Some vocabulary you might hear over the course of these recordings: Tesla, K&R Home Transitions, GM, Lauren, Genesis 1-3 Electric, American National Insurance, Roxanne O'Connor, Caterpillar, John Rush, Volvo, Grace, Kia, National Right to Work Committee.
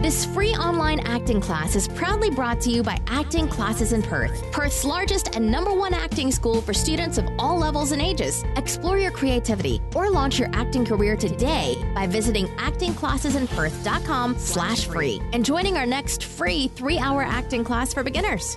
This free online acting class is proudly brought to you by Acting Classes in Perth, Perth's largest and #1 acting school for students of all levels and ages. Explore your creativity or launch your acting career today by visiting actingclassesinperth.com/free and joining our next free 3-hour acting class for beginners.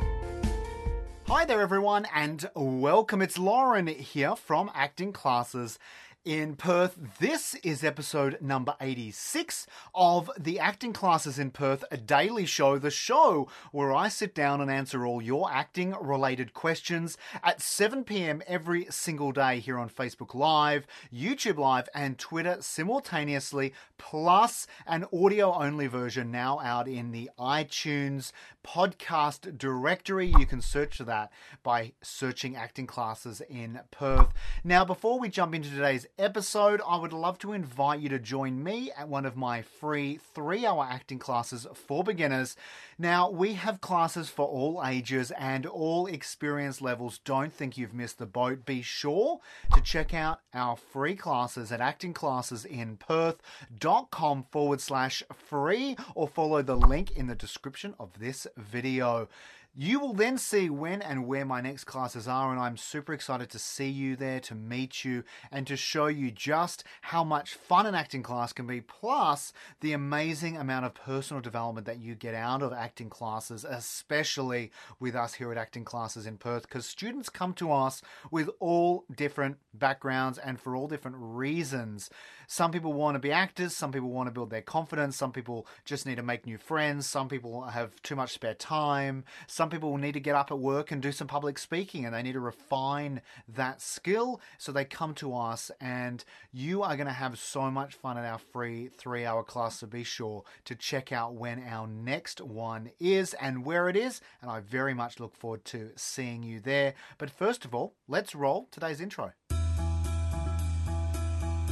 Hi there, everyone, and welcome. It's Lauren here from Acting Classes in Perth. This is episode number 86 of the Acting Classes in Perth Daily Show, the show where I sit down and answer all your acting-related questions at 7 p.m. every single day here on Facebook Live, YouTube Live, and Twitter simultaneously, plus an audio-only version now out in the iTunes podcast directory. You can search for that by searching Acting Classes in Perth. Now, before we jump into today's episode, I would love to invite you to join me at one of my free 3-hour acting classes for beginners. Now, we have classes for all ages and all experience levels. Don't think you've missed the boat. Be sure to check out our free classes at actingclassesinperth.com/free or follow the link in the description of this video. You will then see when and where my next classes are, and I'm super excited to see you there, to meet you, and to show you just how much fun an acting class can be, plus the amazing amount of personal development that you get out of acting classes, especially with us here at Acting Classes in Perth, because students come to us with all different backgrounds and for all different reasons. Some people want to be actors, some people want to build their confidence, some people just need to make new friends, some people have too much spare time, some people will need to get up at work and do some public speaking and they need to refine that skill. So they come to us, and you are going to have so much fun at our free 3-hour class. So be sure to check out when our next one is and where it is. And I very much look forward to seeing you there. But first of all, let's roll today's intro.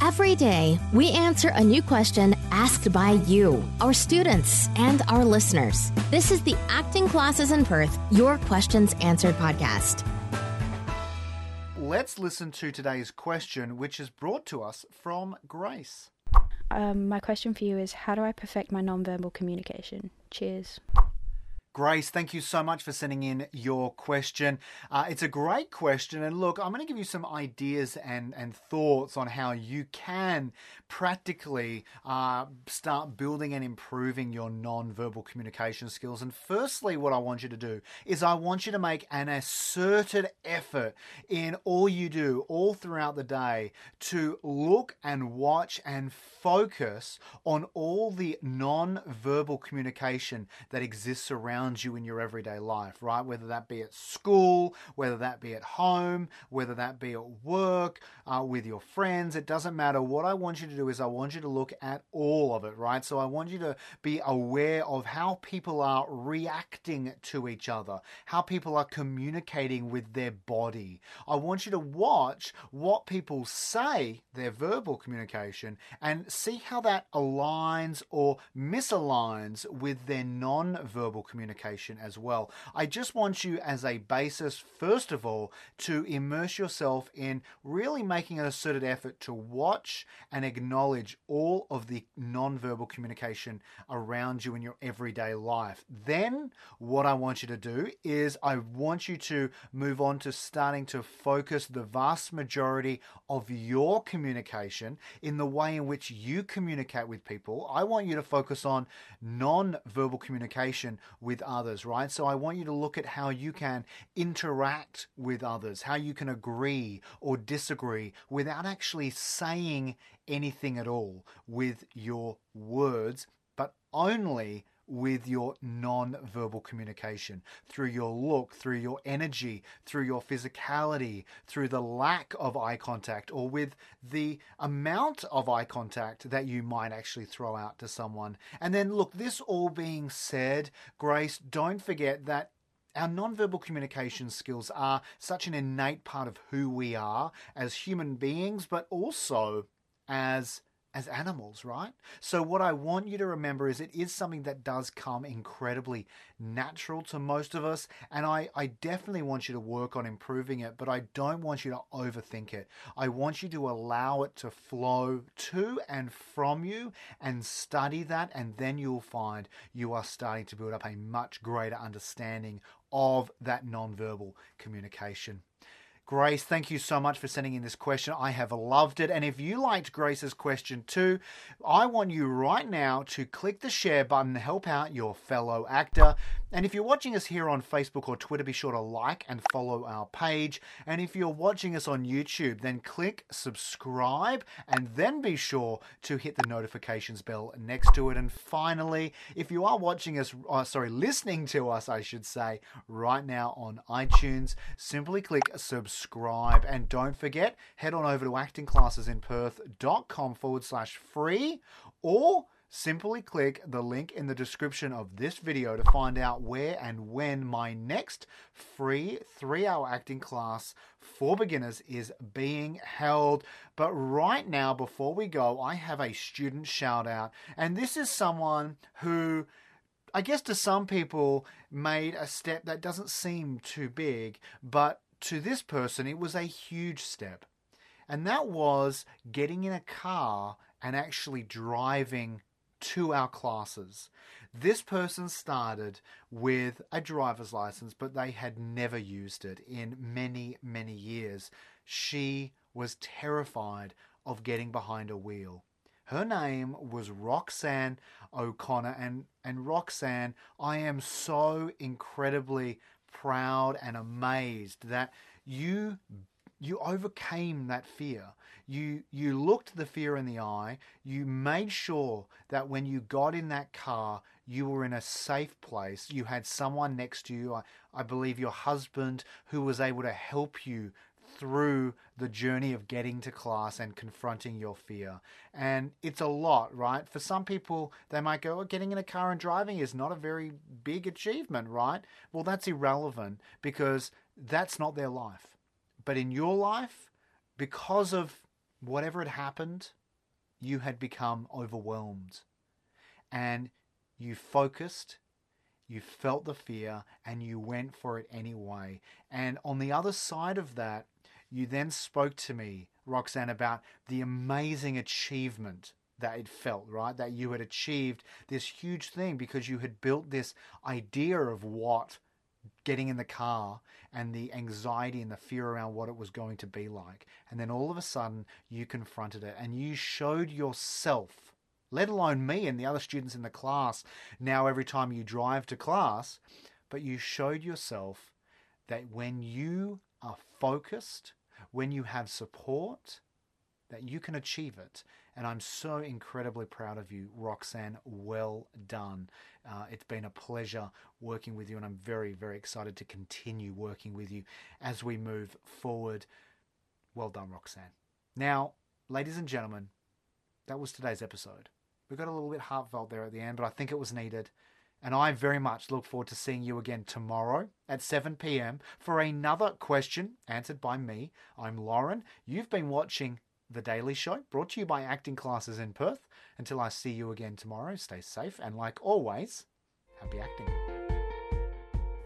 Every day, we answer a new question asked by you, our students, and our listeners. This is the Acting Classes in Perth, Your Questions Answered podcast. Let's listen to today's question, which is brought to us from Grace. My question for you is, how do I perfect my nonverbal communication? Cheers. Grace, thank you so much for sending in your question. It's a great question. And look, I'm going to give you some ideas and thoughts on how you can practically start building and improving your non-verbal communication skills. And firstly, what I want you to do is I want you to make an asserted effort in all you do all throughout the day to look and watch and focus on all the non-verbal communication that exists around you in your everyday life, right? Whether that be at school, whether that be at home, whether that be at work, with your friends, it doesn't matter. What I want you to do is I want you to look at all of it, right? So I want you to be aware of how people are reacting to each other, how people are communicating with their body. I want you to watch what people say, their verbal communication, and see how that aligns or misaligns with their non-verbal communication as well. I just want you as a basis, first of all, to immerse yourself in really making an asserted effort to watch and acknowledge all of the nonverbal communication around you in your everyday life. Then what I want you to do is I want you to move on to starting to focus the vast majority of your communication in the way in which you communicate with people. I want you to focus on nonverbal communication with others, right? So I want you to look at how you can interact with others, how you can agree or disagree without actually saying anything at all with your words, but only with your non-verbal communication, through your look, through your energy, through your physicality, through the lack of eye contact, or with the amount of eye contact that you might actually throw out to someone. And then look, this all being said, Grace, don't forget that our nonverbal communication skills are such an innate part of who we are as human beings, but also as as animals, right? So what I want you to remember is it is something that does come incredibly natural to most of us, and I definitely want you to work on improving it, but I don't want you to overthink it. I want you to allow it to flow to and from you and study that, and then you'll find you are starting to build up a much greater understanding of that nonverbal communication. Grace, thank you so much for sending in this question. I have loved it. And if you liked Grace's question too, I want you right now to click the share button, help out your fellow actor. And if you're watching us here on Facebook or Twitter, be sure to like and follow our page. And if you're watching us on YouTube, then click subscribe and then be sure to hit the notifications bell next to it. And finally, if you are watching us, listening to us, I should say, right now on iTunes, simply click subscribe. And don't forget, head on over to actingclassesinperth.com/free or simply click the link in the description of this video to find out where and when my next free 3-hour acting class for beginners is being held. But right now, before we go, I have a student shout out. And this is someone who, I guess to some people, made a step that doesn't seem too big, but to this person, it was a huge step. And that was getting in a car and actually driving to our classes. This person started with a driver's license, but they had never used it in many, many years. She was terrified of getting behind a wheel. Her name was Roxanne O'Connor, and Roxanne, I am so incredibly proud and amazed that you overcame that fear. You looked the fear in the eye. You made sure that when you got in that car, you were in a safe place. You had someone next to you, I believe your husband, who was able to help you through the journey of getting to class and confronting your fear. And it's a lot, right? For some people, they might go, getting in a car and driving is not a very big achievement, right? Well, that's irrelevant because that's not their life. But in your life, because of whatever had happened, you had become overwhelmed. And you focused, you felt the fear, and you went for it anyway. And on the other side of that, you then spoke to me, Roxanne, about the amazing achievement that it felt, right? That you had achieved this huge thing because you had built this idea of what getting in the car and the anxiety and the fear around what it was going to be like. And then all of a sudden, you confronted it and you showed yourself, let alone me and the other students in the class, now every time you drive to class, but you showed yourself that when you are focused, when you have support, that you can achieve it. And I'm so incredibly proud of you, Roxanne. Well done. It's been a pleasure working with you, and I'm very, very excited to continue working with you as we move forward. Well done, Roxanne. Now, ladies and gentlemen, that was today's episode. We got a little bit heartfelt there at the end, but I think it was needed. And I very much look forward to seeing you again tomorrow at 7 p.m. for another question answered by me. I'm Lauren. You've been watching The Daily Show, brought to you by Acting Classes in Perth. Until I see you again tomorrow, stay safe and, like always, happy acting.